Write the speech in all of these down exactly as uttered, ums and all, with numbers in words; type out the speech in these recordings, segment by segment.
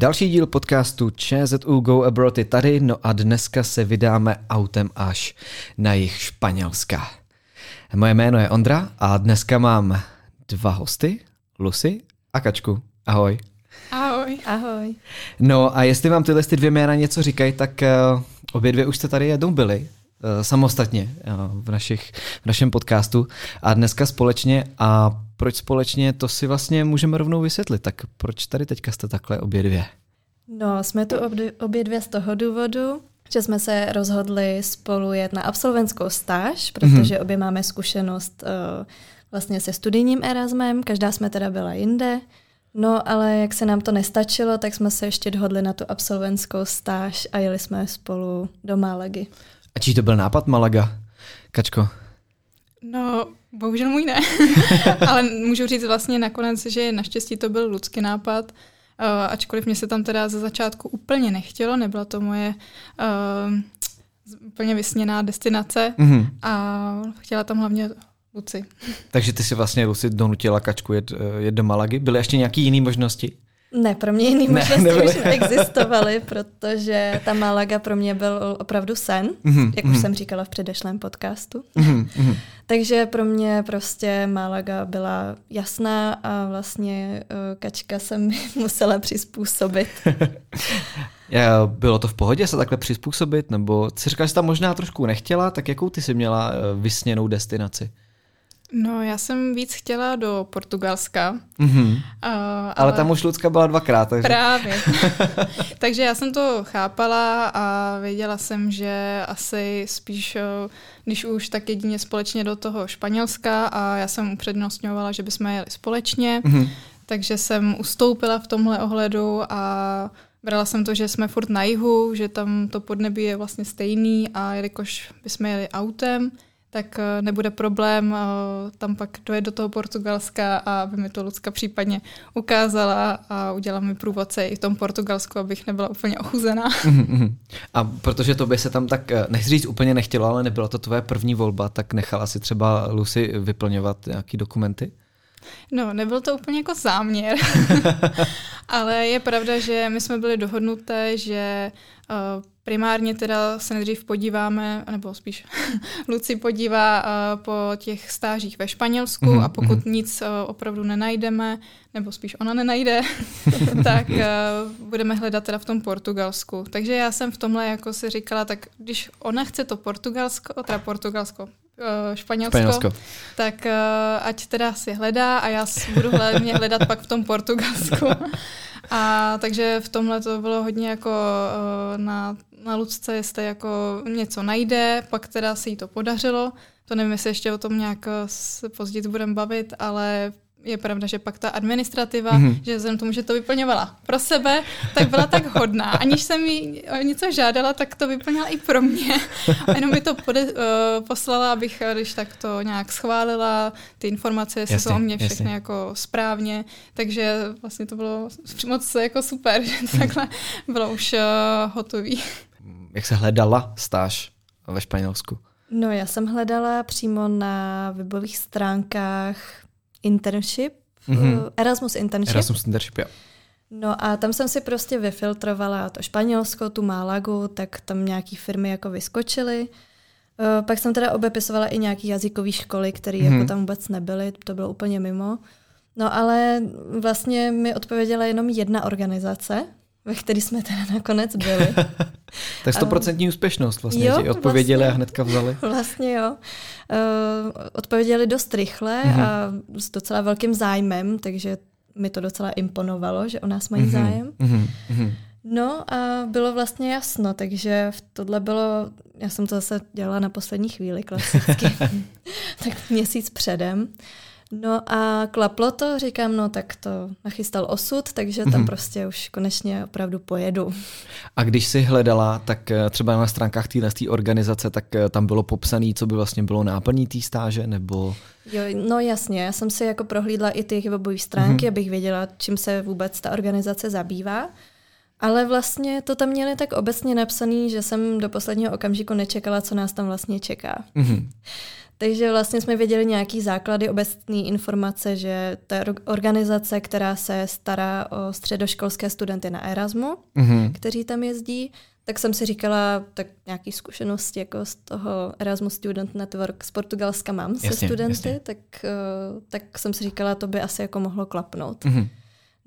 Další díl podcastu ČZU Go Abroad je tady, no a dneska se vydáme autem až na jih Španělska. Moje jméno je Ondra a dneska mám dva hosty, Lucy a Kačku. Ahoj. Ahoj. Ahoj. No a jestli vám tyhle dvě jména něco říkají, tak uh, obě dvě už jste tady jednou byli uh, samostatně uh, v, našich, v našem podcastu a dneska společně. A proč společně, to si vlastně můžeme rovnou vysvětlit. Tak proč tady teďka jste takhle obě dvě? No, jsme tu obě, obě dvě z toho důvodu, že jsme se rozhodli spolu jet na absolventskou stáž, protože mm-hmm. obě máme zkušenost uh, vlastně se studijním Erasmem, každá jsme teda byla jinde. No, ale jak se nám to nestačilo, tak jsme se ještě dohodli na tu absolventskou stáž a jeli jsme spolu do Málagy. A čí to byl nápad Málaga, Kačko? No, bohužel můj ne, ale můžu říct vlastně nakonec, že naštěstí to byl Lucky nápad, uh, ačkoliv mě se tam teda ze začátku úplně nechtělo, nebyla to moje uh, úplně vysněná destinace mm-hmm. a chtěla tam hlavně Luci. Takže ty si vlastně, Luci, donutila Kačku jet, jet do Malagy. Byly ještě nějaké jiné možnosti? Ne, pro mě jiné možnosti ne, už neexistovaly, protože ta Malaga pro mě byl opravdu sen, mm-hmm, jak mm-hmm. už jsem říkala v předešlém podcastu. Mm-hmm. Takže pro mě prostě Malaga byla jasná a vlastně Kačka se mi musela přizpůsobit. Bylo to v pohodě se takhle přizpůsobit? Nebo si říkala, že tam možná trošku nechtěla, tak jakou ty jsi měla vysněnou destinaci? No, já jsem víc chtěla do Portugalska. Mm-hmm. Uh, ale... ale tam už Lucka byla dvakrát. Takže... Právě. Takže já jsem to chápala a věděla jsem, že asi spíš, když už, tak jedině společně do toho Španělska a já jsem upřednostňovala, že bychom jeli společně. Mm-hmm. Takže jsem ustoupila v tomhle ohledu a brala jsem to, že jsme furt na jihu, že tam to podnebí je vlastně stejný a jelikož bychom jeli autem, tak nebude problém tam pak dojet do toho Portugalska a aby mi to Lucka případně ukázala a udělala mi průvodce i v tom Portugalsku, abych nebyla úplně ochuzená. Mm-hmm. A protože tobě se tam tak, nechci říct úplně nechtělo, ale nebyla to tvoje první volba, tak nechala si třeba Lucy vyplňovat nějaký dokumenty? No, nebyl to úplně jako záměr, ale je pravda, že my jsme byli dohodnuté, že primárně teda se nejdřív podíváme, nebo spíš Luci podívá po těch stážích ve Španělsku mm-hmm. a pokud nic opravdu nenajdeme, nebo spíš ona nenajde, tak budeme hledat teda v tom Portugalsku. Takže já jsem v tomhle jako si říkala, tak když ona chce to Portugalsko, teda Portugalsko, Španělsko, Španělsko, tak ať teda si hledá a já budu hlavně hledat pak v tom Portugalsku. A takže v tomhle to bylo hodně jako na, na Lucce, jestli jako něco najde, pak teda se jí to podařilo. To nevím, jestli ještě o tom nějak se později budeme bavit, ale je pravda, že pak ta administrativa, mm-hmm. že vzhledem tomu, že to vyplňovala pro sebe, tak byla tak hodná. Aniž jsem jí něco žádala, tak to vyplňala i pro mě. A jenom mi to pode, uh, poslala, abych když tak to nějak schválila, ty informace, jestli jsou o mě všechny jasný. Jako správně. Takže vlastně to bylo moc jako super, že to takhle bylo už uh, hotový. Jak se hledala stáž ve Španělsku? No, já jsem hledala přímo na webových stránkách internship, mm-hmm. Erasmus internship. Erasmus internship, jo. No a tam jsem si prostě vyfiltrovala to Španělsko, tu Málagu, tak tam nějaký firmy jako vyskočily. Uh, pak jsem teda obepisovala i nějaký jazykový školy, které mm-hmm. jako tam vůbec nebyly, to bylo úplně mimo. No ale vlastně mi odpověděla jenom jedna organizace, ve které jsme teda nakonec byli. Tak stoprocentní úspěšnost vlastně, že odpověděli vlastně, a hnedka vzali. Vlastně jo. Uh, odpověděli dost rychle mm-hmm. a s docela velkým zájmem, takže mi to docela imponovalo, že o nás mají mm-hmm. zájem. Mm-hmm. No a bylo vlastně jasno, takže tohle bylo, já jsem to zase dělala na poslední chvíli klasicky, tak měsíc předem. No a klaplo to, říkám, no tak to nachystal osud, takže tam mm-hmm. prostě už konečně opravdu pojedu. A když jsi hledala, tak třeba na stránkách téhle organizace, tak tam bylo popsané, co by vlastně bylo náplní té stáže, nebo... Jo, no jasně, já jsem si jako prohlídla i ty webové stránky, mm-hmm. abych věděla, čím se vůbec ta organizace zabývá. Ale vlastně to tam měli tak obecně napsaný, že jsem do posledního okamžiku nečekala, co nás tam vlastně čeká. Mm-hmm. Takže vlastně jsme věděli nějaký základy, obecné informace, že to je organizace, která se stará o středoškolské studenty na Erasmu, mm-hmm. kteří tam jezdí. Tak jsem si říkala, tak nějaký zkušenosti jako z toho Erasmus Student Network z Portugalska mám jasně, se studenty, tak, tak jsem si říkala, to by asi jako mohlo klapnout. Mm-hmm.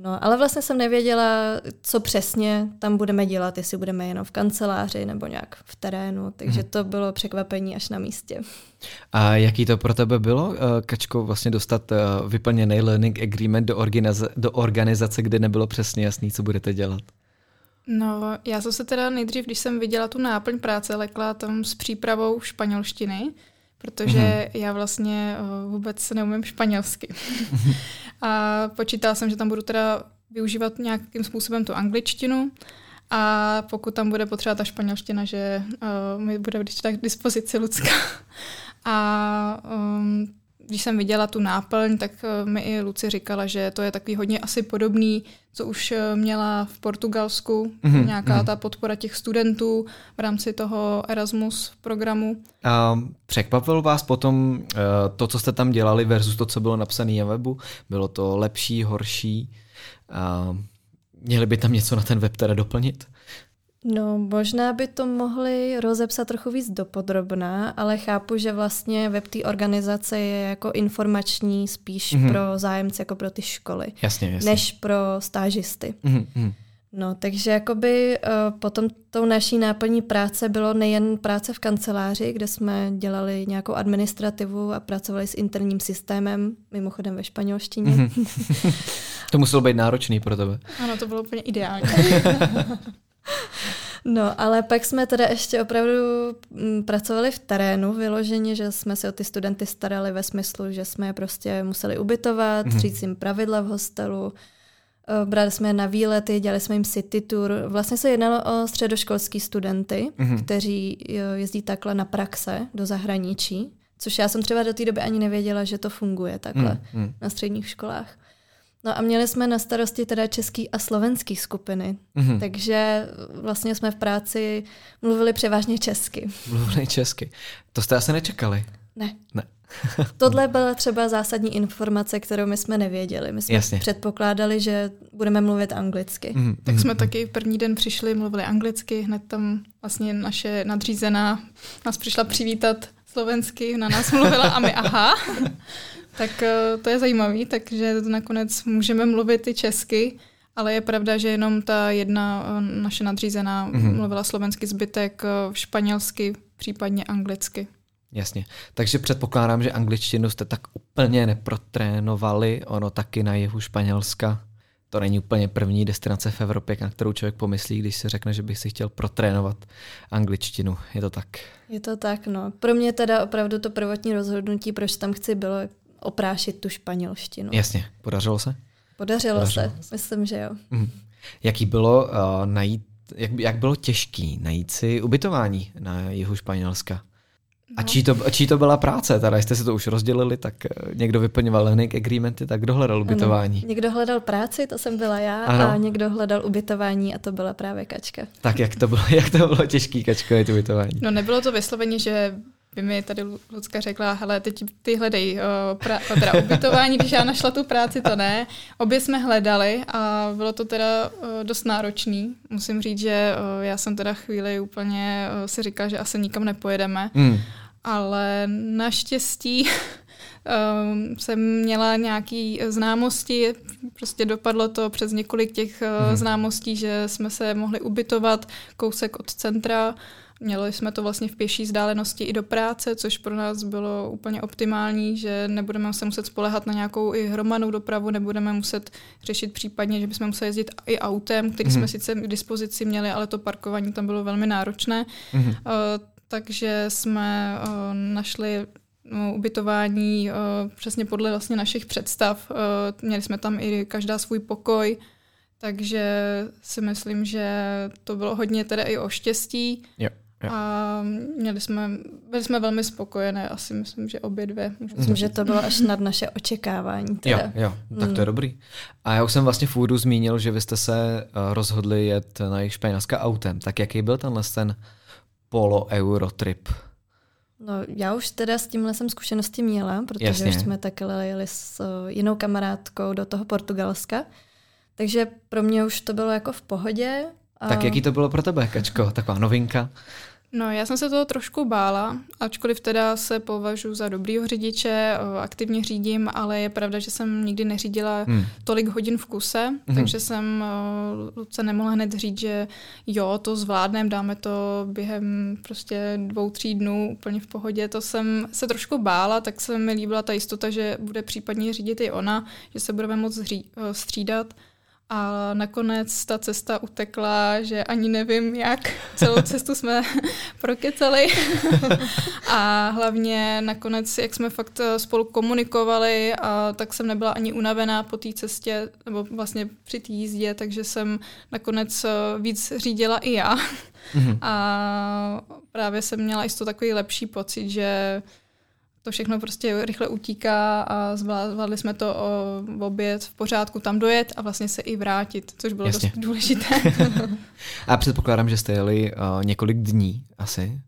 No, ale vlastně jsem nevěděla, co přesně tam budeme dělat, jestli budeme jenom v kanceláři nebo nějak v terénu, takže to bylo překvapení až na místě. A jaký to pro tebe bylo, Kačko, vlastně dostat vyplněný learning agreement do, organiza- do organizace, kde nebylo přesně jasný, co budete dělat? No, já jsem se teda nejdřív, když jsem viděla tu náplň práce, lekla tam s přípravou španělštiny, protože mm. já vlastně vůbec neumím španělsky. A počítala jsem, že tam budu teda využívat nějakým způsobem tu angličtinu a pokud tam bude potřeba ta španělština, že uh, mi bude vždyť tak k dispozici Lucka. A um, když jsem viděla tu náplň, tak uh, mi i Luci říkala, že to je takový hodně asi podobný, co už uh, měla v Portugalsku, mm-hmm. nějaká mm-hmm. ta podpora těch studentů v rámci toho Erasmus programu. Uh, překvapilo vás potom uh, to, co jste tam dělali versus to, co bylo napsané na webu? Bylo to lepší, horší? Uh, měli by tam něco na ten web teda doplnit? No, možná by to mohli rozepsat trochu víc dopodrobná, ale chápu, že vlastně web té organizace je jako informační spíš mm-hmm. pro zájemce, jako pro ty školy, jasně, jasně. než pro stážisty. Mm-hmm. No, takže jakoby uh, potom tou naší náplní práce bylo nejen práce v kanceláři, kde jsme dělali nějakou administrativu a pracovali s interním systémem, mimochodem ve španělštině. Mm-hmm. To muselo být náročný pro tebe. Ano, to bylo úplně ideální. No, ale pak jsme teda ještě opravdu pracovali v terénu vyloženě, že jsme se o ty studenty starali ve smyslu, že jsme je prostě museli ubytovat, mm-hmm. říct jim pravidla v hostelu, brali jsme je na výlety, dělali jsme jim city tour. Vlastně se jednalo o středoškolský studenty, mm-hmm. kteří jezdí takhle na praxe do zahraničí, což já jsem třeba do té doby ani nevěděla, že to funguje takhle mm-hmm. na středních školách. No a měli jsme na starosti teda český a slovenský skupiny, mm-hmm. takže vlastně jsme v práci mluvili převážně česky. Mluvili česky. To jste asi nečekali? Ne. ne. Tohle byla třeba zásadní informace, kterou my jsme nevěděli. My jsme Jasně. předpokládali, že budeme mluvit anglicky. Mm-hmm. Tak jsme mm-hmm. taky první den přišli, mluvili anglicky, hned tam vlastně naše nadřízená nás přišla přivítat slovensky, na nás mluvila a my aha. Tak to je zajímavý, takže to nakonec můžeme mluvit i česky, ale je pravda, že jenom ta jedna naše nadřízená mm-hmm. mluvila slovensky, zbytek španělsky, případně anglicky. Jasně, takže předpokládám, že angličtinu jste tak úplně neprotrénovali, ono taky na jihu Španělska. To není úplně první destinace v Evropě, na kterou člověk pomyslí, když si řekne, že bych si chtěl protrénovat angličtinu. Je to tak? Je to tak, no. Pro mě teda opravdu to prvotní rozhodnutí, proč tam chci, bylo oprášit tu španělštinu. Jasně. Podařilo se? Podařilo, Podařilo se. se. Myslím, že jo. Mm. Jaký bylo uh, najít, jak, jak bylo těžký najít si ubytování na jihu Španělska? No. A čí to, čí to byla práce? Teda, jste se to už rozdělili, tak někdo vyplňoval learning agreementy, tak kdo hledal ubytování? Ano. Někdo hledal práci, to jsem byla já, ano. a někdo hledal ubytování a to byla právě Kačka. Tak jak to bylo, jak to bylo těžký, Kačko, je to ubytování? No, nebylo to vysloveně, že by mi tady Lucka řekla, hele, teď ty hledej o, pra, o, teda ubytování, když já našla tu práci, to ne. Obě jsme hledali a bylo to teda o, dost náročný. Musím říct, že o, já jsem teda chvíli úplně o, si říkala, že asi nikam nepojedeme, mm. ale naštěstí Um, jsem měla nějaké známosti, prostě dopadlo to přes několik těch uh, známostí, že jsme se mohli ubytovat kousek od centra, měli jsme to vlastně v pěší vzdálenosti i do práce, což pro nás bylo úplně optimální, že nebudeme se muset spolehat na nějakou i hromadnou dopravu, nebudeme muset řešit případně, že bychom museli jezdit i autem, který mm. jsme sice k dispozici měli, ale to parkování tam bylo velmi náročné, mm. uh, takže jsme uh, našli ubytování přesně podle vlastně našich představ. Měli jsme tam i každá svůj pokoj, takže si myslím, že to bylo hodně teda i o štěstí. Jo, jo. A měli jsme byli jsme velmi spokojené, asi myslím, že obě dvě. Myslím, že to bylo až nad naše očekávání. Teda. Jo, jo, tak to je dobrý. A já už jsem vlastně v úvodu zmínil, že vy jste se rozhodli jet na jejich Španělska autem. Tak jaký byl tenhle ten polo-eurotrip? No, já už teda s tímhle jsem zkušenosti měla, protože Jasně. už jsme takhle jeli s jinou kamarádkou do toho Portugalska. Takže pro mě už to bylo jako v pohodě. Tak jaký to bylo pro tebe, Kačko? Taková novinka? No, já jsem se toho trošku bála, ačkoliv teda se považuji za dobrýho řidiče, aktivně řídím, ale je pravda, že jsem nikdy neřídila hmm. tolik hodin v kuse, hmm. takže jsem se nemohla hned říct, že jo, to zvládnem, dáme to během prostě dvou, tří dnů úplně v pohodě. To jsem se trošku bála, tak se mi líbila ta jistota, že bude případně řídit i ona, že se budeme moc ří- střídat. A nakonec ta cesta utekla, že ani nevím, jak celou cestu jsme prokeceli. A hlavně nakonec, jak jsme fakt spolu komunikovali, a tak jsem nebyla ani unavená po té cestě, nebo vlastně při té jízdě, takže jsem nakonec víc řídila i já. Mm-hmm. A právě jsem měla jisto takový lepší pocit, že to všechno prostě rychle utíká a zvládli jsme to o oběd v pořádku tam dojet a vlastně se i vrátit, což bylo Jasně. dost důležité. A předpokládám, že jste jeli uh, několik dní asi.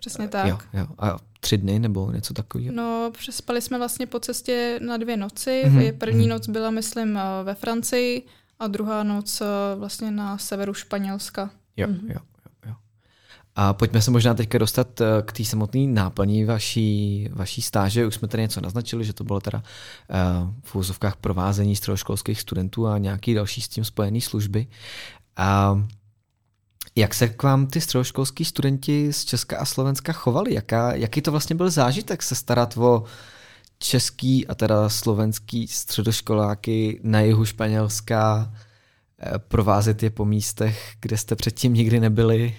Přesně tak. Jo, jo. A tři dny nebo něco takového? No, přespali jsme vlastně po cestě na dvě noci. Mm-hmm. První mm-hmm. noc byla, myslím, ve Francii a druhá noc vlastně na severu Španělska. Jo, mm-hmm. jo. A pojďme se možná teďka dostat k té samotné náplní vaší, vaší stáže. Už jsme tady něco naznačili, že to bylo teda v úvozovkách provázení středoškolských studentů a nějaký další s tím spojené služby. A jak se k vám ty středoškolský studenti z Česka a Slovenska chovali? Jaká, jaký to vlastně byl zážitek se starat o český a teda slovenský středoškoláky na jihu Španělska, provázet je po místech, kde jste předtím nikdy nebyli?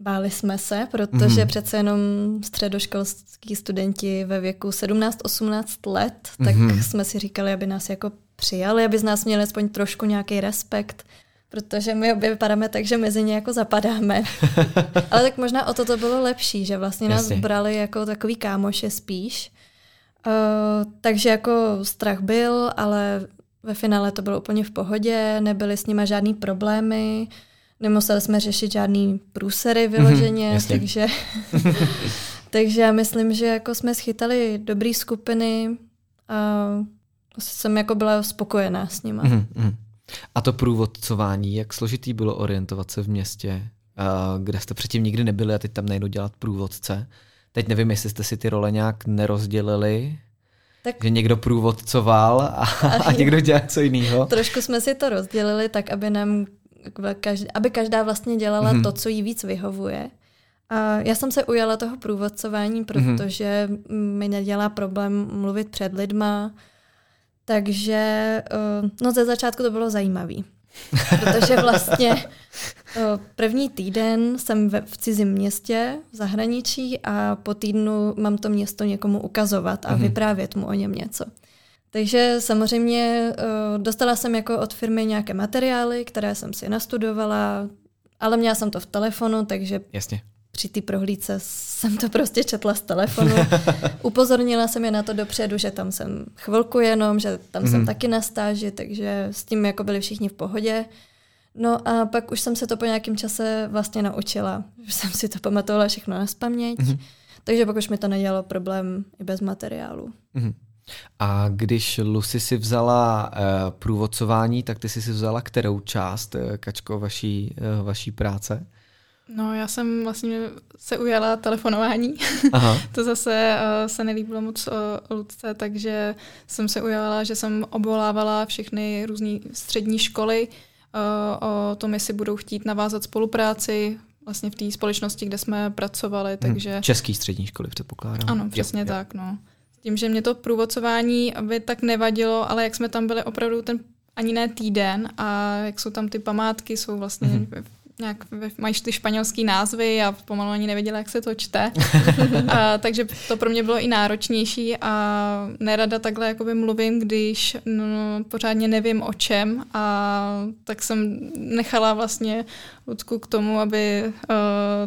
Báli jsme se, protože mm. přece jenom středoškolský studenti ve věku sedmnáct osmnáct let, tak mm. jsme si říkali, aby nás jako přijali, aby z nás měli aspoň trošku nějaký respekt, protože my obě vypadáme tak, že mezi ně jako zapadáme. Ale tak možná o to to bylo lepší, že vlastně nás Jasně. brali jako takový kámoše spíš. Uh, takže jako strach byl, ale ve finále to bylo úplně v pohodě, nebyly s nima žádný problémy, nemuseli jsme řešit žádný průsery vyloženě, mm, takže, takže já myslím, že jako jsme schytali dobrý skupiny a jsem jako byla spokojená s nima. Mm, mm. A to průvodcování, jak složitý bylo orientovat se v městě, kde jste předtím nikdy nebyli a teď tam nejdu dělat průvodce. Teď nevím, jestli jste si ty role nějak nerozdělili. Tak, že někdo průvodcoval a, a někdo dělal co jiného. Trošku jsme si to rozdělili tak, aby nám Každý, aby každá vlastně dělala mm. to, co jí víc vyhovuje. A já jsem se ujala toho průvodcování, protože mm. mi nedělá problém mluvit před lidma. Takže no ze začátku to bylo zajímavý. Protože vlastně první týden jsem v cizím městě, v zahraničí a po týdnu mám to město někomu ukazovat a mm. vyprávět mu o něm něco. Takže samozřejmě dostala jsem jako od firmy nějaké materiály, které jsem si nastudovala, ale měla jsem to v telefonu, takže Jasně. při té prohlídce jsem to prostě četla z telefonu. Upozornila jsem je na to dopředu, že tam jsem chvilku jenom, že tam mm. jsem taky na stáži, takže s tím jako byli všichni v pohodě. No a pak už jsem se to po nějakém čase vlastně naučila, že jsem si to pamatovala všechno nazpaměť, mm. takže pak už mi to nedělalo problém i bez materiálu. Mm. A když Lucy si vzala uh, průvodcování, tak ty jsi si vzala kterou část, Kačko, vaší, uh, vaší práce? No, já jsem vlastně se ujala telefonování. Aha. To zase uh, se nelíbilo moc uh, Lucce, takže jsem se ujala, že jsem obvolávala všechny různé střední školy uh, o tom, jestli budou chtít navázat spolupráci vlastně v té společnosti, kde jsme pracovali. Takže... Hmm, český střední školy, předpokládám. Ano, přesně yep, tak, yep. no. Tím, že mě to průvodcování aby tak nevadilo, ale jak jsme tam byli opravdu ten ani ne týden a jak jsou tam ty památky, jsou vlastně mm-hmm. nějak mají ty španělský názvy a pomalu ani nevěděla, jak se to čte. A, takže to pro mě bylo i náročnější a nerada takhle jakoby mluvím, když no, pořádně nevím o čem, a tak jsem nechala vlastně Lucku k tomu, aby uh,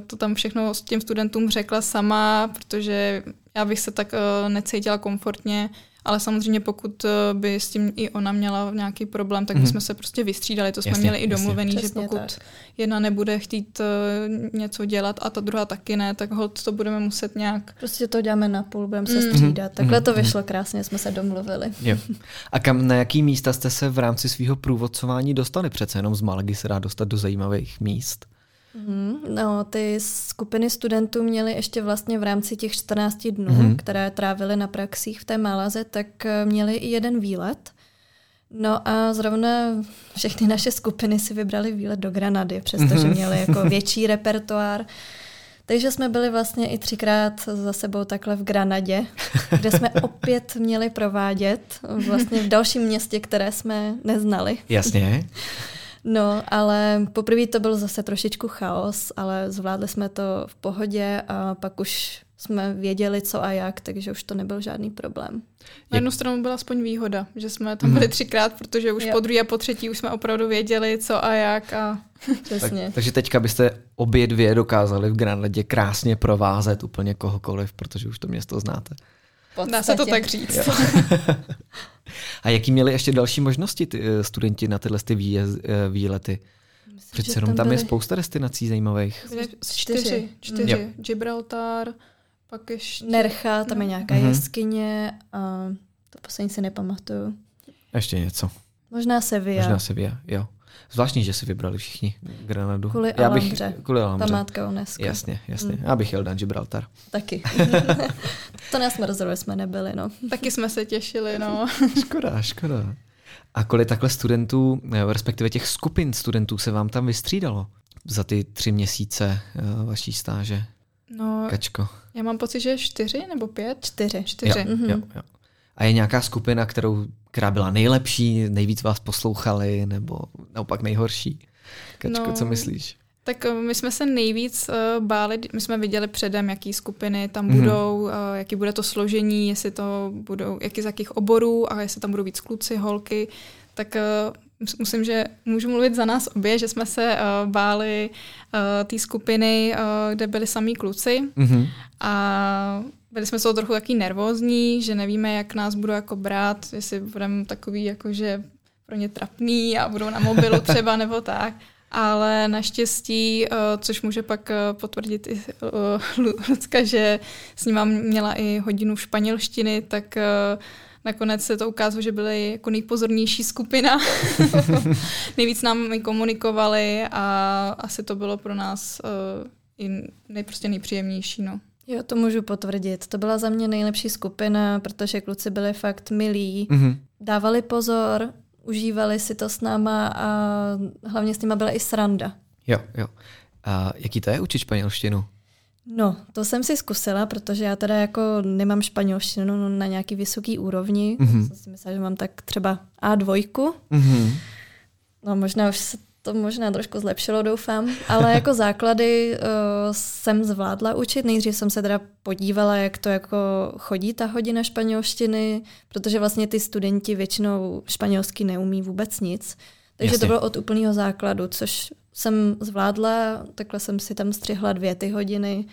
to tam všechno s těm studentům řekla sama, protože já bych se tak uh, necítila komfortně. Ale samozřejmě pokud by s tím i ona měla nějaký problém, tak bychom mm-hmm. se prostě vystřídali. To jsme jasně, měli i domluvený, jasně, že pokud tak. jedna nebude chtít něco dělat a ta druhá taky ne, tak holt to budeme muset nějak... Prostě to děláme napůl, budeme se střídat. Mm-hmm. Takhle to vyšlo krásně, jsme se domluvili. Jo. A kam, na jaký místa jste se v rámci svého průvodcování dostali? Přece jenom z Malagy se dá dostat do zajímavých míst. No, ty skupiny studentů měly ještě vlastně v rámci těch čtrnácti dnů, mm-hmm. které trávili na praxích v té Malaze, tak měli i jeden výlet. No a zrovna všechny naše skupiny si vybrali výlet do Granady, přestože měli jako větší repertoár. Takže jsme byli vlastně i třikrát za sebou takhle v Granadě, kde jsme opět měli provádět vlastně v dalším městě, které jsme neznali. Jasně. No, ale poprvé to byl zase trošičku chaos, ale zvládli jsme to v pohodě a pak už jsme věděli, co a jak, takže už to nebyl žádný problém. Na jednu stranu byla aspoň výhoda, že jsme tam byli třikrát, protože už jo. po druhý a po třetí už jsme opravdu věděli, co a jak. A... Přesně. Tak, takže teďka byste obě dvě dokázali v Granadě krásně provázet úplně kohokoliv, protože už to město znáte. Dá se to tak říct. A jaký měli ještě další možnosti ty, studenti na tyhle ty výjez, výlety? Přece jenom tam, tam je spousta destinací zajímavých. Čtyři. Čtyři. Mm. Gibraltar, pak ještě... Nercha, tam je nějaká mm. jeskyně a to poslední si nepamatuju. Ještě něco. Možná Sevilla. Možná Sevilla, jo. Zvláštní, že si vybrali všichni Granadu. Kvůli Alhambře. Kvůli Alhambře. Památka UNESCO. Jasně, jasně. Mm. Já bych jel na Gibraltar. Taky. To nás mrzelo, jsme nebyli, no. Taky jsme se těšili, no. Škoda, škoda. A kolik takhle studentů, respektive těch skupin studentů se vám tam vystřídalo za ty tři měsíce vaší stáže? No, Kačko. Já mám pocit, že čtyři nebo pět? Čtyři. Čtyři. Jo, mm-hmm. jo, jo. A je nějaká skupina, kterou, která byla nejlepší, nejvíc vás poslouchali, nebo naopak nejhorší? Kačko, no, co myslíš? Tak my jsme se nejvíc uh, báli, my jsme viděli předem, jaký skupiny tam mm-hmm. budou, uh, jaký bude to složení, jestli to budou, jaký z jakých oborů a jestli tam budou víc kluci, holky, tak... Uh, Musím, že můžu mluvit za nás obě, že jsme se uh, báli uh, té skupiny, uh, kde byli samí kluci mm-hmm. a byli jsme se trochu taky nervózní, že nevíme, jak nás budou jako brát, jestli budeme takový jakože pro ně trapný a budou na mobilu třeba nebo tak. Ale naštěstí, což může pak potvrdit i Lucka, že s ním měla i hodinu španělštiny, tak nakonec se to ukázalo, že byly jako nejpozornější skupina. Nejvíc nám komunikovali a asi to bylo pro nás nejprostě nejpříjemnější. No. Jo, to můžu potvrdit. To byla za mě nejlepší skupina, protože kluci byli fakt milí, mm-hmm. dávali pozor, užívali si to s náma a hlavně s nima byla i sranda. Jo, jo. A jaký to je učit španělštinu? No, to jsem si zkusila, protože já teda jako nemám španělštinu na nějaký vysoký úrovni. Mm-hmm. Jsem si myslela, že mám tak třeba á dva. Mm-hmm. No možná už se to možná trošku zlepšilo, doufám. Ale jako základy uh, jsem zvládla učit. Nejdřív jsem se teda podívala, jak to jako chodí ta hodina španělštiny, protože vlastně ty studenti většinou španělsky neumí vůbec nic. Takže Jasně. to bylo od úplného základu, což jsem zvládla, takhle jsem si tam střihla dvě ty hodiny,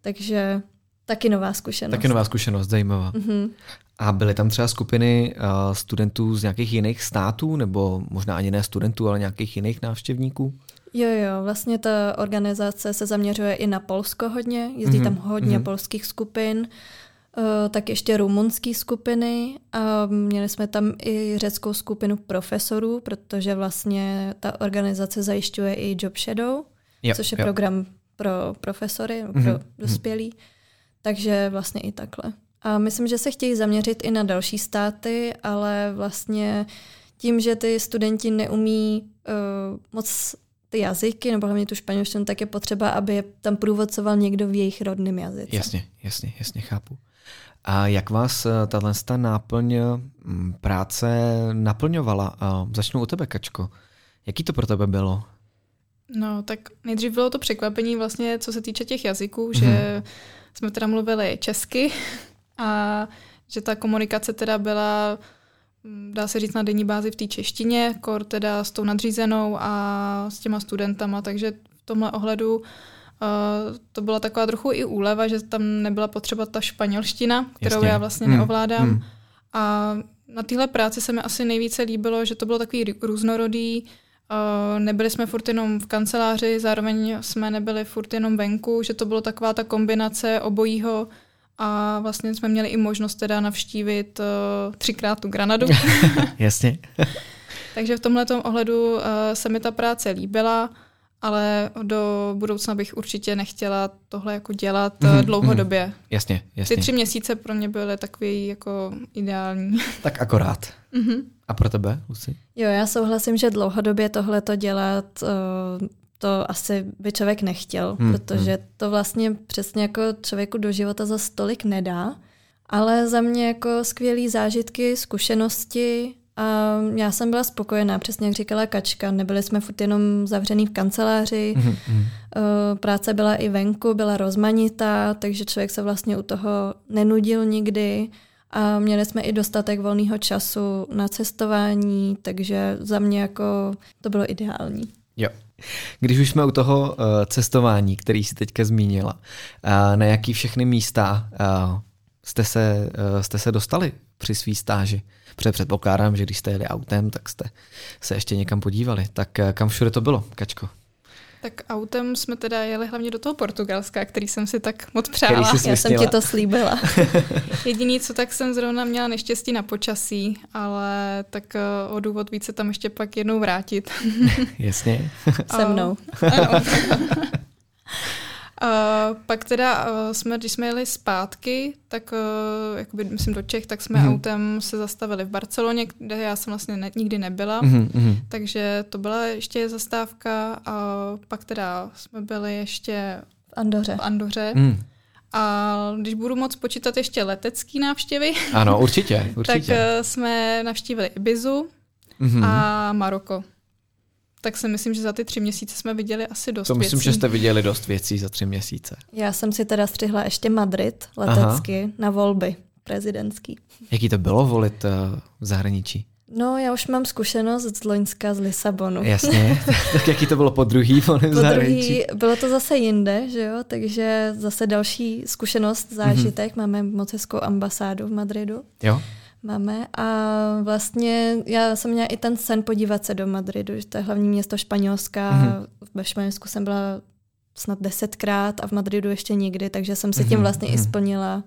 takže taky nová zkušenost. Taky nová zkušenost, zajímavá. Mm-hmm. A byly tam třeba skupiny uh, studentů z nějakých jiných států, nebo možná ani ne studentů, ale nějakých jiných návštěvníků? Jo, jo, vlastně ta organizace se zaměřuje i na Polsko hodně, jezdí mm-hmm. tam hodně mm-hmm. polských skupin, uh, tak ještě rumunský skupiny a měli jsme tam i řeckou skupinu profesorů, protože vlastně ta organizace zajišťuje i Job Shadow, jo, což je jo. program pro profesory, pro mm-hmm. dospělí, takže vlastně i takhle. A myslím, že se chtějí zaměřit i na další státy, ale vlastně tím, že ty studenti neumí uh, moc ty jazyky, nebo hlavně tu španělštinu, tak je potřeba, aby je tam průvodcoval někdo v jejich rodném jazyce. Jasně, jasně, jasně, chápu. A jak vás tato náplň práce naplňovala? A začnu u tebe, Kačko. Jaký to pro tebe bylo? No, tak nejdřív bylo to překvapení vlastně, co se týče těch jazyků, hmm. že jsme teda mluvili česky a že ta komunikace teda byla, dá se říct, na denní bázi v té češtině, kor teda s tou nadřízenou a s těma studentama, takže v tomhle ohledu uh, to byla taková trochu i úleva, že tam nebyla potřeba ta španělština, kterou Jasně. já vlastně hmm. neovládám. Hmm. A na téhle práci se mi asi nejvíce líbilo, že to bylo takový různorodý, nebyli jsme furt jenom v kanceláři, zároveň jsme nebyli furt jenom venku, že to bylo taková ta kombinace obojího a vlastně jsme měli i možnost teda navštívit uh, třikrát tu Granadu. Jasně. Takže v tomhletom ohledu uh, se mi ta práce líbila, ale do budoucna bych určitě nechtěla tohle jako dělat mm-hmm, dlouhodobě. Mm, jasně, jasně. Ty tři měsíce pro mě byly takový jako ideální. Tak akorát. Mm-hmm. A pro tebe, Lucy? Jo, já souhlasím, že dlouhodobě tohleto dělat, to asi by člověk nechtěl, mm, protože mm. to vlastně přesně jako člověku do života zas tolik nedá, ale za mě jako skvělý zážitky, zkušenosti. A já jsem byla spokojená, přesně jak říkala Kačka. Nebyli jsme furt jenom zavřený v kanceláři, mm-hmm. práce byla i venku, byla rozmanitá, takže člověk se vlastně u toho nenudil nikdy a měli jsme i dostatek volného času na cestování, takže za mě jako to bylo ideální. Jo. Když už jsme u toho cestování, který jsi teďka zmínila, na jaký všechny místa jste se, jste se dostali při svý stáži? Protože předpokládám, že když jste jeli autem, tak jste se ještě někam podívali. Tak kam všude to bylo, Kačko? Tak autem jsme teda jeli hlavně do toho Portugalska, který jsem si tak moc přála. Já jsem ti to slíbila. Jediný, co tak jsem zrovna měla neštěstí na počasí, ale tak o důvod víc se tam ještě pak jednou vrátit. Jasně. Se mnou. Uh, pak teda uh, jsme, když jsme jeli zpátky, tak uh, jakoby, myslím do Čech, tak jsme mm. autem se zastavili v Barceloně, kde já jsem vlastně ne, nikdy nebyla, mm. takže to byla ještě zastávka a pak teda jsme byli ještě v Andoře. V Andoře. Mm. A když budu moc počítat ještě letecký návštěvy, ano, určitě, určitě. tak uh, jsme navštívili Ibizu mm. a Maroko. Tak si myslím, že za ty tři měsíce jsme viděli asi dost věcí. To myslím, věcí. Že jste viděli dost věcí za tři měsíce. Já jsem si teda střihla ještě Madrid letecky Aha. na volby prezidentský. Jaký to bylo volit uh, v zahraničí? No, já už mám zkušenost z Loňska z Lisabonu. Jasně, tak jaký to bylo po druhý volit v zahraničí? Po druhý, bylo to zase jinde, že jo? Takže zase další zkušenost, zážitek. Mm-hmm. Máme moc hezkou ambasádu v Madridu. Jo. Máme a vlastně já jsem měla i ten sen podívat se do Madridu, že to je hlavní město Španělska. Mm-hmm. Ve Španělsku jsem byla snad desetkrát a v Madridu ještě nikdy, takže jsem si tím vlastně mm-hmm. i splnila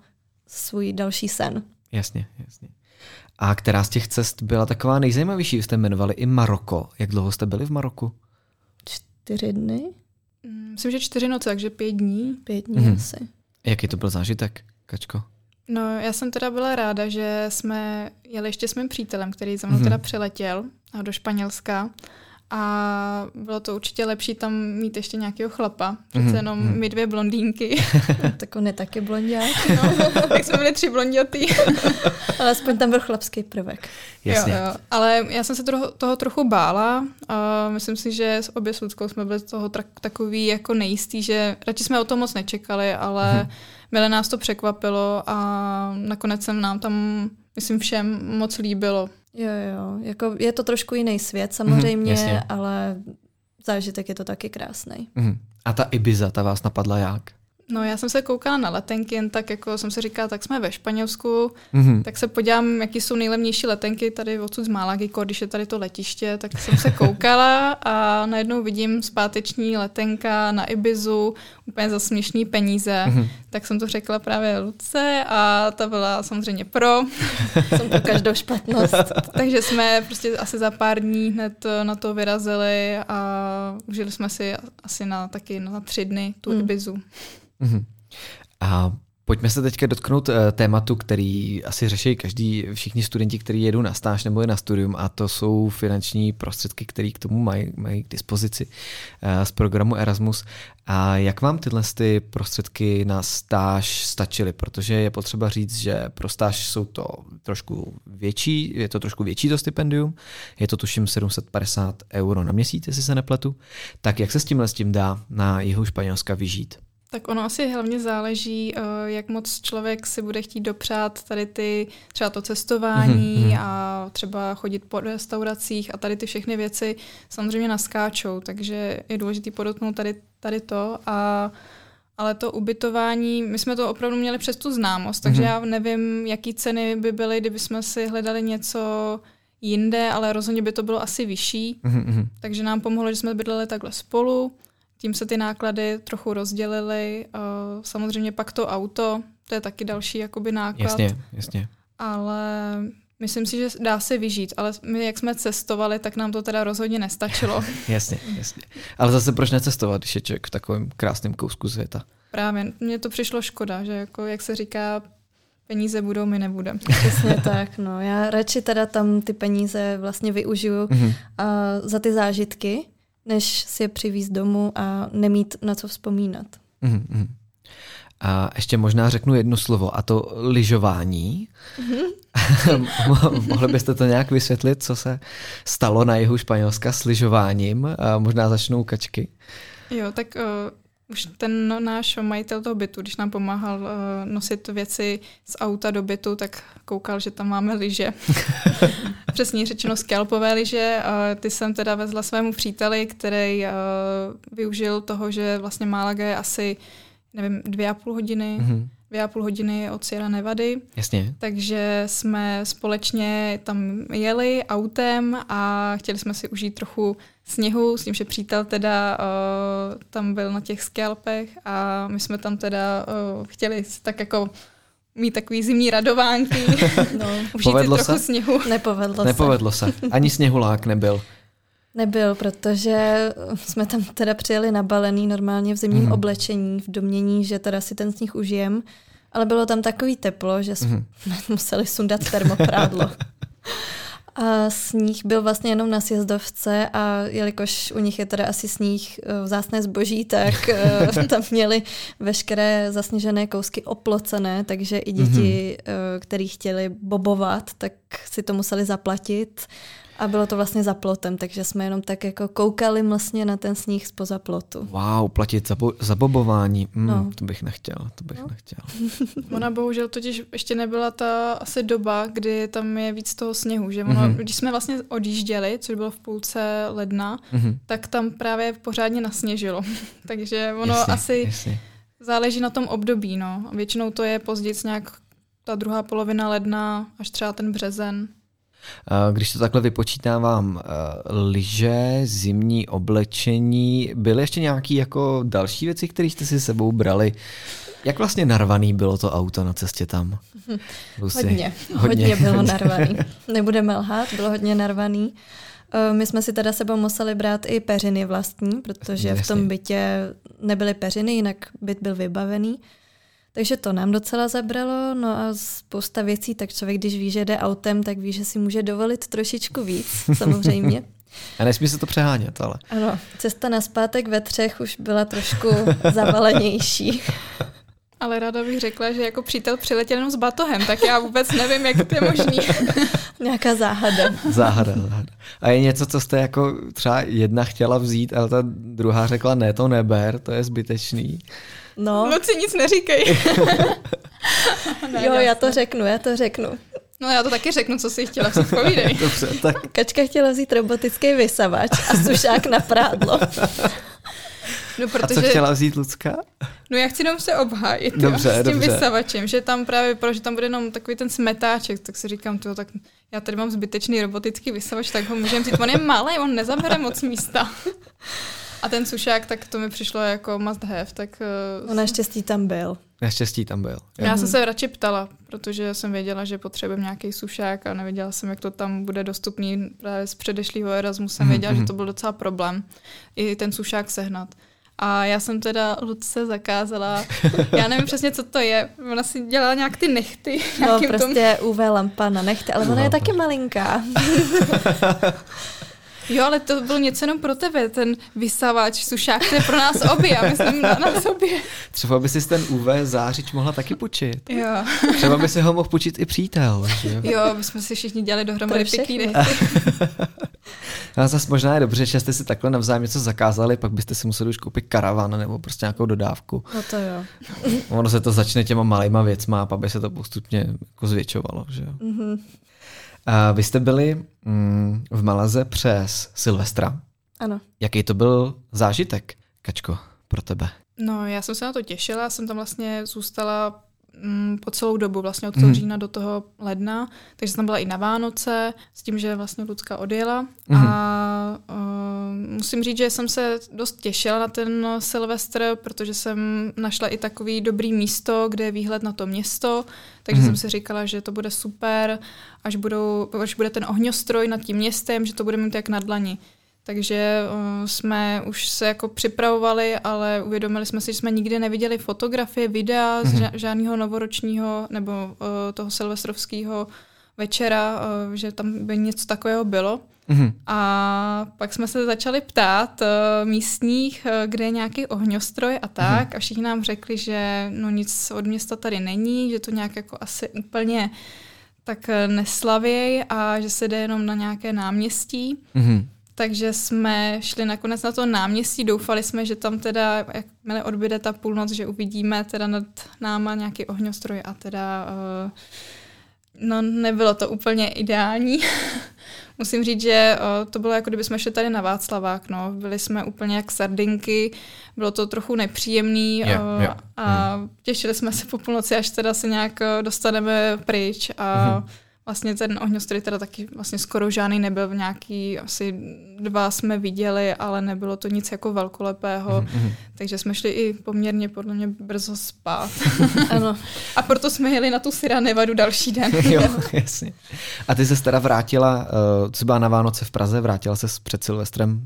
svůj další sen. Jasně, jasně. A která z těch cest byla taková nejzajímavější? Jste jmenovali i Maroko. Jak dlouho jste byli v Maroku? Čtyři dny. Myslím, že čtyři noci, takže pět dní. Pět dní mm-hmm. asi. Jaký to byl zážitek, Kačko? No, já jsem teda byla ráda, že jsme jeli ještě s mým přítelem, který za mnou teda přiletěl do Španělska a bylo to určitě lepší tam mít ještě nějakého chlapa, přece jenom my dvě blondýnky. Tak on je taky blonděák. No, tak jsme byli tři blondětý. Ale aspoň tam byl chlapský prvek. Jasně. Jo, jo. Ale já jsem se toho, toho trochu bála. Uh, myslím si, že s obě Sludskou jsme byli toho tra- takový jako nejistý, že radši jsme o tom moc nečekali, ale milé nás to překvapilo a nakonec se nám tam, myslím, všem moc líbilo. Jo, jo. Jako je to trošku jiný svět samozřejmě, mm, ale zážitek je to taky krásný. Mm. A ta Ibiza, ta vás napadla jak? No, já jsem se koukala na letenky, jen tak jako jsem si říkala, tak jsme ve Španělsku, mm-hmm. tak se podívám, jaký jsou nejlevnější letenky tady odsud z Málagy, když je tady to letiště, tak jsem se koukala a najednou vidím zpáteční letenka na Ibizu, úplně za směšný peníze. Mm-hmm. Tak jsem to řekla právě Luce a ta byla samozřejmě pro. Jsem pro každou špatnost. Takže jsme prostě asi za pár dní hned na to vyrazili a užili jsme si asi na taky na tři dny tu mm. Ibizu. Uhum. A Pojďme se teďka dotknout tématu, který asi řeší každý, všichni studenti, kteří jedou na stáž nebo je na studium, a to jsou finanční prostředky, které k tomu mají, mají k dispozici z programu Erasmus. A jak vám tyhle ty prostředky na stáž stačily? Protože je potřeba říct, že pro stáž jsou to trošku větší, je to trošku větší to stipendium, je to tuším sedm set padesát euro na měsíc, jestli se nepletu. Tak jak se s tímhle s tím dá na jihu Španělska vyžít? Tak ono asi hlavně záleží, jak moc člověk si bude chtít dopřát tady ty, třeba to cestování mm-hmm. a třeba chodit po restauracích a tady ty všechny věci samozřejmě naskáčou, takže je důležité podotknout tady, tady to. A, ale to ubytování, my jsme to opravdu měli přes tu známost, takže mm-hmm. já nevím, jaký ceny by byly, kdyby jsme si hledali něco jinde, ale rozhodně by to bylo asi vyšší, mm-hmm. takže nám pomohlo, že jsme bydleli takhle spolu. Tím se ty náklady trochu rozdělily. Samozřejmě pak to auto, to je taky další jakoby náklad. Jasně, jasně. Ale myslím si, že dá se vyžít. Ale my, jak jsme cestovali, tak nám to teda rozhodně nestačilo. Jasně, jasně. Ale zase proč necestovat, když je člověk v takovém krásném kousku světa? Právě. Mně to přišlo škoda, že jako, jak se říká, peníze budou, my nebudeme. Přesně tak. No. Já radši teda tam ty peníze vlastně využiju mm-hmm. uh, za ty zážitky, než si je přivíz domů a nemít na co vzpomínat. Mm-hmm. A ještě možná řeknu jedno slovo, a to lyžování. Mm-hmm. Mohli byste to nějak vysvětlit, co se stalo na jihu Španělska s lyžováním? A možná začnou Kačky. Jo, tak uh, už ten no, náš majitel toho bytu, když nám pomáhal uh, nosit věci z auta do bytu, tak koukal, že tam máme lyže. Přesně řečeno skalpové lyže. Ty jsem teda vezla svému příteli, který využil toho, že vlastně Malaga je asi, nevím, dvě a půl hodiny, mm-hmm. dvě a půl hodiny od Sierra Nevady. Jasně. Takže jsme společně tam jeli autem a chtěli jsme si užít trochu sněhu, s tím, že přítel teda tam byl na těch skalpech a my jsme tam teda chtěli si tak jako mít takový zimní radovánky. No. Užijte povedlo trochu se? Sněhu. Nepovedlo, Nepovedlo se. se. Ani sněhulák nebyl. Nebyl, protože jsme tam teda přijeli nabalený normálně v zimním mm-hmm. oblečení, v domnění, že teda si ten sníh užijem, ale bylo tam takový teplo, že jsme mm-hmm. museli sundat termoprádlo. A sníh byl vlastně jenom na sjezdovce a jelikož u nich je teda asi sníh vzácné zboží, tak tam měli veškeré zasněžené kousky oplocené, takže i děti, mm-hmm. který chtěli bobovat, tak si to museli zaplatit a bylo to vlastně za plotem, takže jsme jenom tak jako koukali vlastně na ten sníh spoza plotu. Wow, platit za, bo- za bobování, mm, no. to bych nechtěl, to bych no. nechtěl. Ona bohužel totiž ještě nebyla ta asi doba, kdy tam je víc toho sněhu, že ono, mm-hmm. když jsme vlastně odjížděli, což bylo v půlce ledna, mm-hmm. tak tam právě pořádně nasněžilo, takže ono jasně, asi jasně. záleží na tom období, no. Většinou to je později nějak ta druhá polovina ledna, až třeba ten březen. Když to takhle vypočítávám, lyže, zimní oblečení, byly ještě nějaké jako další věci, které jste si sebou brali? Jak vlastně narvaný bylo to auto na cestě tam? Hodně, hodně, hodně bylo narvaný. Nebudeme lhát, bylo hodně narvaný. My jsme si teda sebou museli brát i peřiny vlastní, protože Jasně. v tom bytě nebyly peřiny, jinak byt byl vybavený. Takže to nám docela zabralo, no a spousta věcí, tak člověk, když ví, že jde autem, tak ví, že si může dovolit trošičku víc, samozřejmě. A nesmí se to přehánět, ale. Ano, cesta nazpátek ve třech už byla trošku zavalenější. Ale ráda bych řekla, že jako přítel přiletěl jenom s batohem, tak já vůbec nevím, jak to je možný. Nějaká záhada. Záhada, záhada. A je něco, co jste jako třeba jedna chtěla vzít, ale ta druhá řekla, ne, to neber, to je zbytečný. No. Moc si nic neříkej. Jo, já to řeknu, já to řeknu. No já to taky řeknu, co si chtěla vzít, povídej. Dobře, tak. Kačka chtěla vzít robotický vysavač a sušák na prádlo. No, protože... A co chtěla vzít Lucka? No já chci jenom se obhájit dobře, s tím dobře. Vysavačem, že tam právě, protože tam bude jenom takový ten smetáček, tak si říkám, tyjo, tak já tady mám zbytečný robotický vysavač, tak ho můžeme vzít, on je malý, on nezabere moc místa. A ten sušák, tak to mi přišlo jako must have. Tak... On naštěstí tam byl. Naštěstí tam byl. Já mm. jsem se radši ptala, protože jsem věděla, že potřebujeme nějaký sušák a nevěděla jsem, jak to tam bude dostupný. Právě z předešlého Erasmu jsem věděla, mm. že to byl docela problém i ten sušák sehnat. A já jsem teda Lucce zakázala, já nevím přesně, co to je, ona si dělala nějak ty nechty. No prostě tom... U V lampa na nechty, ale ona je taky malinká. Jo, ale to bylo něco jenom pro tebe, ten vysávač, sušák, to je pro nás obě, a myslím na nás obě. Třeba by si ten U V zářič mohla taky půjčit. Jo. Třeba by si ho mohl půjčit i přítel. Že? Jo, my jsme si všichni dělali dohromady pěkný nechty. No, zase možná je dobře, že jste si takhle navzájem něco zakázali, pak byste si museli už koupit karavan nebo prostě nějakou dodávku. No to jo. Ono se to začne těma malejma věcma a pak by se to postupně jako zvětšovalo. Že? Mm-hmm. A vy jste byli mm, v Malaze přes Silvestra. Ano. Jaký to byl zážitek, Kačko, pro tebe? No, já jsem se na to těšila, já jsem tam vlastně zůstala mm, po celou dobu, vlastně od toho mm. října do toho ledna, takže jsem tam byla i na Vánoce, s tím, že vlastně Lucka odjela. Mm. A uh, musím říct, že jsem se dost těšila na ten Silvestr, protože jsem našla i takový dobrý místo, kde je výhled na to město. Takže mm. jsem si říkala, že to bude super, až, budou, až bude ten ohňostroj nad tím městem, že to bude mít jak na dlani. Takže uh, jsme už se jako připravovali, ale uvědomili jsme si, že jsme nikdy neviděli fotografie, videa mm. z ža- žádného novoročního nebo uh, toho silvestrovského večera, uh, že tam by něco takového bylo. Mm. A pak jsme se začali ptát uh, místních, uh, kde je nějaký ohňostroj a tak. Mm. A všichni nám řekli, že no nic od města tady není, že to nějak jako asi úplně tak neslavěj a že se jde jenom na nějaké náměstí. Mm. Takže jsme šli nakonec na to náměstí, doufali jsme, že tam teda, jakmile odbyde ta půlnoc, že uvidíme teda nad náma nějaký ohňostroj a teda uh, no nebylo to úplně ideální. Musím říct, že uh, to bylo jako kdyby jsme šli tady na Václavák, no. Byli jsme úplně jak sardinky, bylo to trochu nepříjemný yeah, uh, yeah, a yeah. těšili jsme se po půlnoci, až teda se nějak dostaneme pryč a mm-hmm. vlastně ten ohňostroj teda taky vlastně skoro žádný nebyl, v nějaký asi dva jsme viděli, ale nebylo to nic jako velkolepého, mm-hmm. takže jsme šli i poměrně podle mě brzo spát. Ano. A proto jsme jeli na tu Sierra Nevadu další den. Jo, jasně. A ty se teda vrátila, uh, co byla na Vánoce v Praze, vrátila se před Silvestrem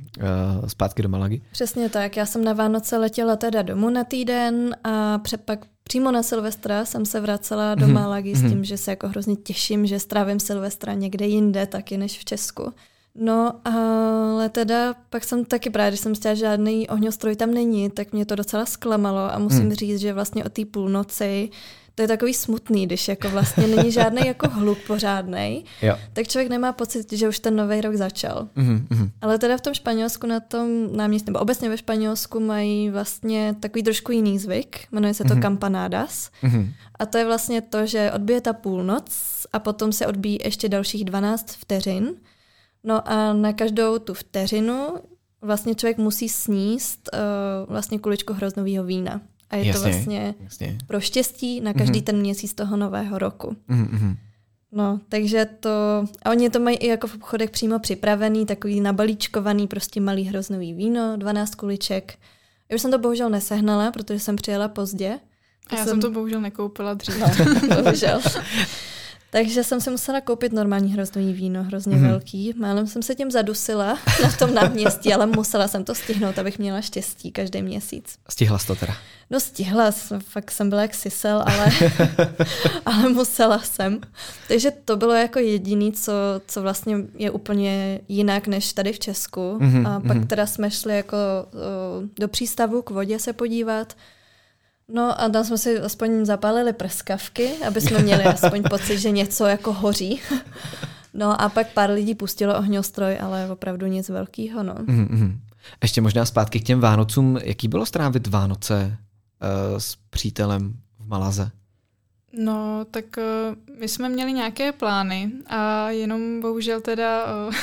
uh, zpátky do Malagy? Přesně tak, já jsem na Vánoce letěla teda domů na týden a přepak přímo na Silvestra jsem se vracela do Málagy mm-hmm. s tím, že se jako hrozně těším, že strávím Silvestra někde jinde taky než v Česku. No ale teda pak jsem taky právě, když jsem chtěla, že žádný ohňostroj tam není, tak mě to docela zklamalo a musím mm. říct, že vlastně od té půlnoci to je takový smutný, když jako vlastně není žádný jako hluk pořádnej, jo. tak člověk nemá pocit, že už ten nový rok začal. Mm-hmm. Ale teda v tom Španělsku na tom náměstí, nebo obecně ve Španělsku mají vlastně takový trošku jiný zvyk, jmenuje se to mm-hmm. Campanadas. Mm-hmm. A to je vlastně to, že odbije ta půlnoc a potom se odbíjí ještě dalších dvanáct vteřin. No a na každou tu vteřinu vlastně člověk musí sníst uh, vlastně kuličku hroznového vína. A je jasně, to vlastně jasně. pro štěstí na každý mm-hmm. ten měsíc toho nového roku. Mm-hmm. No, takže to... A oni to mají i jako v obchodech přímo připravený, takový nabalíčkovaný, prostě malý hroznový víno, dvanáct kuliček. Já už jsem to bohužel nesehnala, protože jsem přijela pozdě. A já jsem, jsem to bohužel nekoupila dříve. No, bohužel. Takže jsem si musela koupit normální hroznový víno, hrozně mm-hmm. velký. Málem jsem se tím zadusila na tom náměstí, ale musela jsem to stihnout, abych měla štěstí každý měsíc. Stihla jsi to teda? No stihla, fakt jsem byla jak sisel, ale, ale musela jsem. Takže to bylo jako jediné, co, co vlastně je úplně jinak než tady v Česku. Mm-hmm. A pak teda jsme šli jako do přístavu k vodě se podívat. No a tam jsme si aspoň zapálili prskavky, aby jsme měli aspoň pocit, že něco jako hoří. No a pak pár lidí pustilo ohňostroj, ale opravdu nic velkého. No. Mm-hmm. Ještě možná zpátky k těm Vánocům. Jaký bylo strávit Vánoce uh, s přítelem v Malaze? No, tak uh, my jsme měli nějaké plány a jenom bohužel teda uh,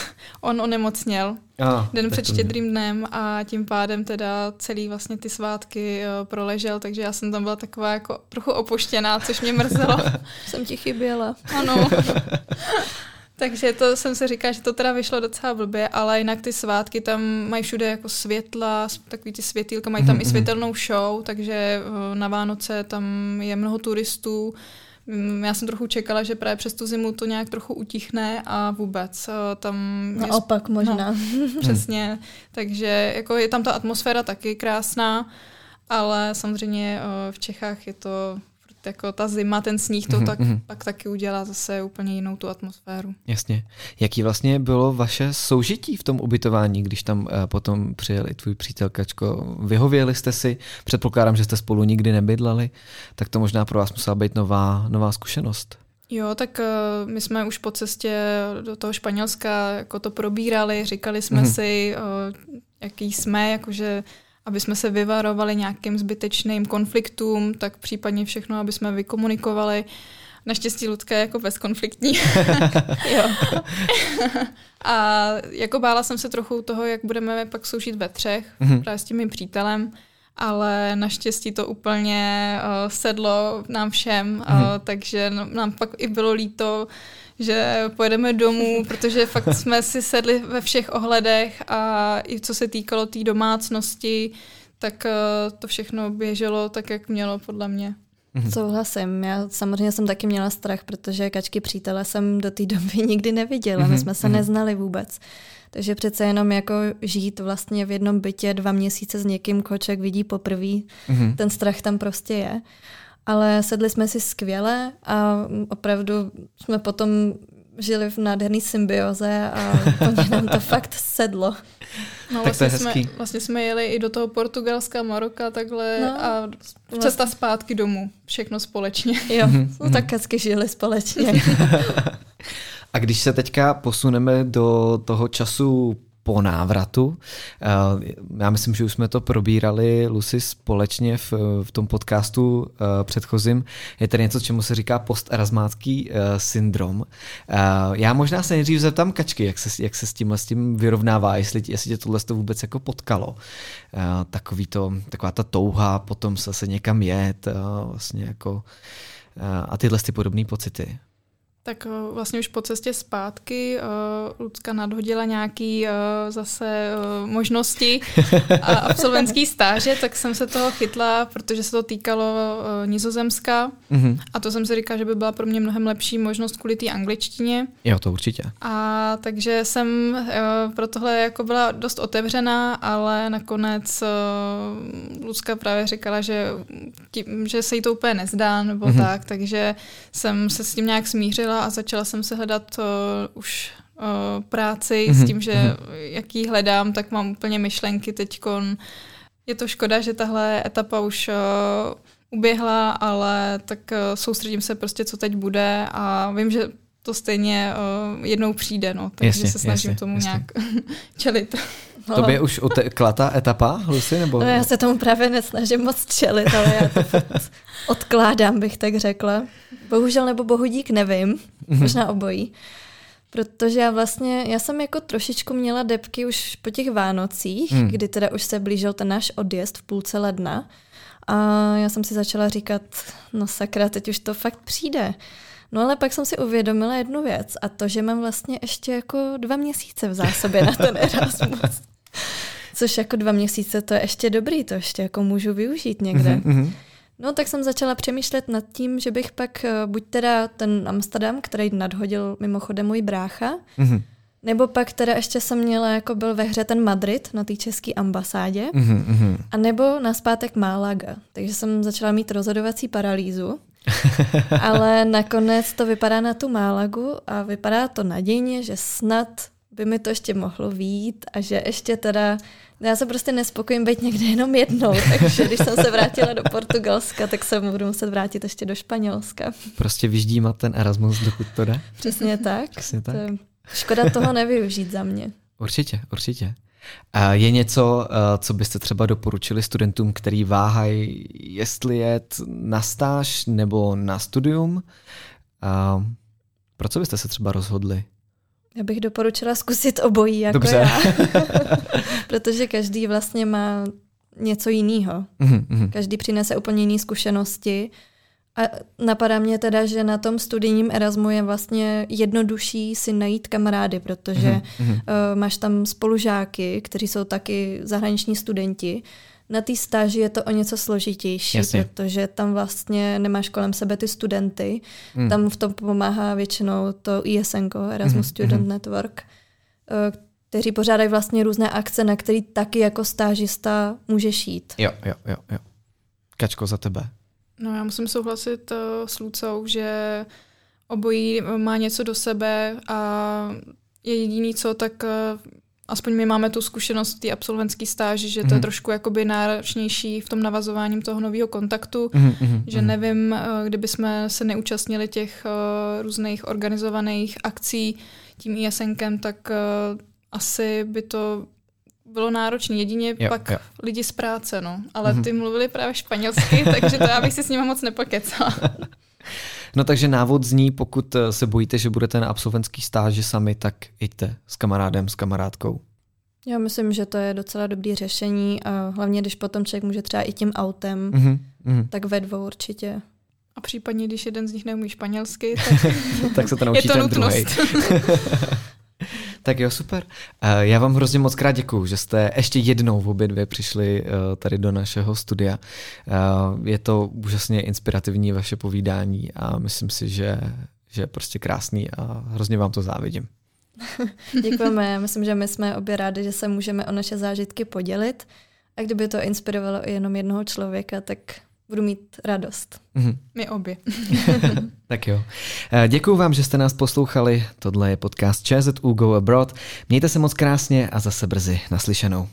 on onemocněl ah, den před štědrým dnem a tím pádem teda celý vlastně ty svátky uh, proležel, takže já jsem tam byla taková jako trochu opuštěná, což mě mrzelo. Jsem ti chyběla. Ano. Takže to jsem si říkala, že to teda vyšlo docela blbě, ale jinak ty svátky tam mají všude jako světla, takový ty světýlka, mají tam mm-hmm. i světelnou show, takže na Vánoce tam je mnoho turistů, Já jsem trochu čekala, že právě přes tu zimu to nějak trochu utichne a vůbec tam... Naopak je... možná. No, přesně, takže jako je tam ta atmosféra taky krásná, ale samozřejmě v Čechách je to... Jako ta zima, ten sníh to tak, mm-hmm. tak taky udělá zase úplně jinou tu atmosféru. Jasně. Jaký vlastně bylo vaše soužití v tom ubytování, když tam potom přijel i tvůj přítel Kačko? Vyhověli jste si? Předpokládám, že jste spolu nikdy nebydlali, tak to možná pro vás musela být nová, nová zkušenost. Jo, tak uh, my jsme už po cestě do toho Španělska jako to probírali, říkali jsme mm-hmm. si, uh, jaký jsme, jakože... aby jsme se vyvarovali nějakým zbytečným konfliktům, tak případně všechno, aby jsme vykomunikovali. Naštěstí Lucka je jako bezkonfliktní. Jo. A jako bála jsem se trochu toho, jak budeme pak soužít ve třech, mm-hmm. právě s tím mým přítelem, ale naštěstí to úplně uh, sedlo nám všem, mm-hmm. uh, takže nám pak i bylo líto, že pojedeme domů, protože fakt jsme si sedli ve všech ohledech a i co se týkalo té domácnosti, tak to všechno běželo tak, jak mělo podle mě. Souhlasím. Já samozřejmě jsem taky měla strach, protože Kačky přítele jsem do té doby nikdy neviděla. My jsme se neznali vůbec. Takže přece jenom jako žít vlastně v jednom bytě dva měsíce s někým, koho člověk vidí poprvé, ten strach tam prostě je. Ale sedli jsme si skvěle a opravdu jsme potom žili v nádherný symbioze a oni nám to fakt sedlo. No, vlastně, jsme, vlastně jsme jeli i do toho Portugalska, Maroka takhle no, a cesta vlastně. Zpátky domů. Všechno společně. Jo, no, tak hezky žili společně. A když se teďka posuneme do toho času po návratu. Já myslím, že už jsme to probírali, Lucy, společně v, v tom podcastu předchozím. Je tady něco, čemu se říká posterasmácký syndrom. Já možná se nejdřív zeptám Kačky, jak se, jak se s tímhle s tím vyrovnává, jestli, jestli tě tohle vůbec jako potkalo. Takový to, taková ta touha, potom se, se někam jet vlastně jako, a tyhle ty podobné pocity. Tak vlastně už po cestě zpátky uh, Lucka nadhodila nějaký uh, zase uh, možnosti a absolventský stáže, tak jsem se toho chytla, protože se to týkalo uh, Nizozemska mm-hmm. a to jsem si říkala, že by byla pro mě mnohem lepší možnost kvůli té angličtině. Jo, to určitě. A takže jsem uh, pro tohle jako byla dost otevřená, ale nakonec uh, Lucka právě říkala, že, tím, že se jí to úplně nezdá nebo mm-hmm. tak, takže jsem se s tím nějak smířila a začala jsem se hledat uh, už uh, práci mm-hmm. s tím, že mm-hmm. jaký hledám, tak mám úplně myšlenky teďkon. Je to škoda, že tahle etapa už uh, uběhla, ale tak uh, soustředím se prostě, co teď bude a vím, že to stejně uh, jednou přijde, no, takže jasně, se snažím jasně, tomu jasně. nějak čelit. Tobě už utekla ta etapa, Lucy? Nebo... No, já se tomu právě nesnažím moc čelit, ale já to odkládám, bych tak řekla. Bohužel nebo bohudík, nevím, možná obojí. Protože já vlastně, já jsem jako trošičku měla depky už po těch Vánocích, hmm. kdy teda už se blížil ten náš odjezd v půlce ledna. A já jsem si začala říkat, no sakra, teď už to fakt přijde. No ale pak jsem si uvědomila jednu věc a to, že mám vlastně ještě jako dva měsíce v zásobě na ten Erasmus. Což jako dva měsíce to je ještě dobrý, to ještě jako můžu využít někde. Mm-hmm. No tak jsem začala přemýšlet nad tím, že bych pak buď teda ten Amsterdam, který nadhodil mimochodem můj brácha, mm-hmm. nebo pak teda ještě jsem měla, jako byl ve hře ten Madrid na té české ambasádě, mm-hmm. a nebo nazpátek Málaga. Takže jsem začala mít rozhodovací paralýzu. Ale nakonec to vypadá na tu Málagu a vypadá to nadějně, že snad by mi to ještě mohlo vyjít a že ještě teda, já se prostě nespokojím být někde jenom jednou, takže když jsem se vrátila do Portugalska, tak se budu muset vrátit ještě do Španělska. Prostě vyždímat ten Erasmus, dokud to jde? Přesně tak. Přesně tak. To škoda toho nevyužít za mě. Určitě, určitě. Je něco, co byste třeba doporučili studentům, který váhají, jestli jet na stáž nebo na studium? Pro co byste se třeba rozhodli? Já bych doporučila zkusit obojí jako Dobře. Já. Protože každý vlastně má něco jiného. Mm-hmm. Každý přinese úplně jiné zkušenosti. A napadá mě teda, že na tom studijním Erasmu je vlastně jednodušší si najít kamarády, protože mm-hmm. uh, máš tam spolužáky, kteří jsou taky zahraniční studenti, Na té stáži je to o něco složitější, Jasně. protože tam vlastně nemáš kolem sebe ty studenty. Mm. Tam v tom pomáhá většinou to I S N ko, Erasmus mm-hmm. Student Network, kteří pořádají vlastně různé akce, na které taky jako stážista můžeš jít. Jo, jo, jo, jo. Kačko, za tebe. No, já musím souhlasit s Lucou, že obojí má něco do sebe a je jediný co, tak aspoň my máme tu zkušenost v té absolventské stáži, že to je trošku jakoby náročnější v tom navazováním toho nového kontaktu, mm-hmm. že nevím, kdyby jsme se neúčastnili těch různých organizovaných akcí tím I S N kem, tak asi by to bylo náročné. Jedině jo, pak jo. lidi z práce, no. Ale mm-hmm. ty mluvili právě španělsky, takže to já bych si s nima moc nepokecala. No, takže návod zní, pokud se bojíte, že budete na absolventský stáži sami, tak jděte s kamarádem, s kamarádkou. Já myslím, že to je docela dobrý řešení a hlavně, když potom člověk může třeba i tím autem, mm-hmm. tak ve dvou určitě. A případně, když jeden z nich neumí španělsky, tak, tak se to naučí ten druhej. Tak jo, super. Já vám hrozně moc krát děkuju, že jste ještě jednou v obě dvě přišli tady do našeho studia. Je to úžasně inspirativní vaše povídání a myslím si, že, že je prostě krásný a hrozně vám to závidím. Děkujeme. Já myslím, že my jsme obě rádi, že se můžeme o naše zážitky podělit a kdyby to inspirovalo i jenom jednoho člověka, tak budu mít radost. Mm-hmm. My obě. Tak jo. Děkuju vám, že jste nás poslouchali. Tohle je podcast ČZU Go Abroad. Mějte se moc krásně a zase brzy naslyšenou.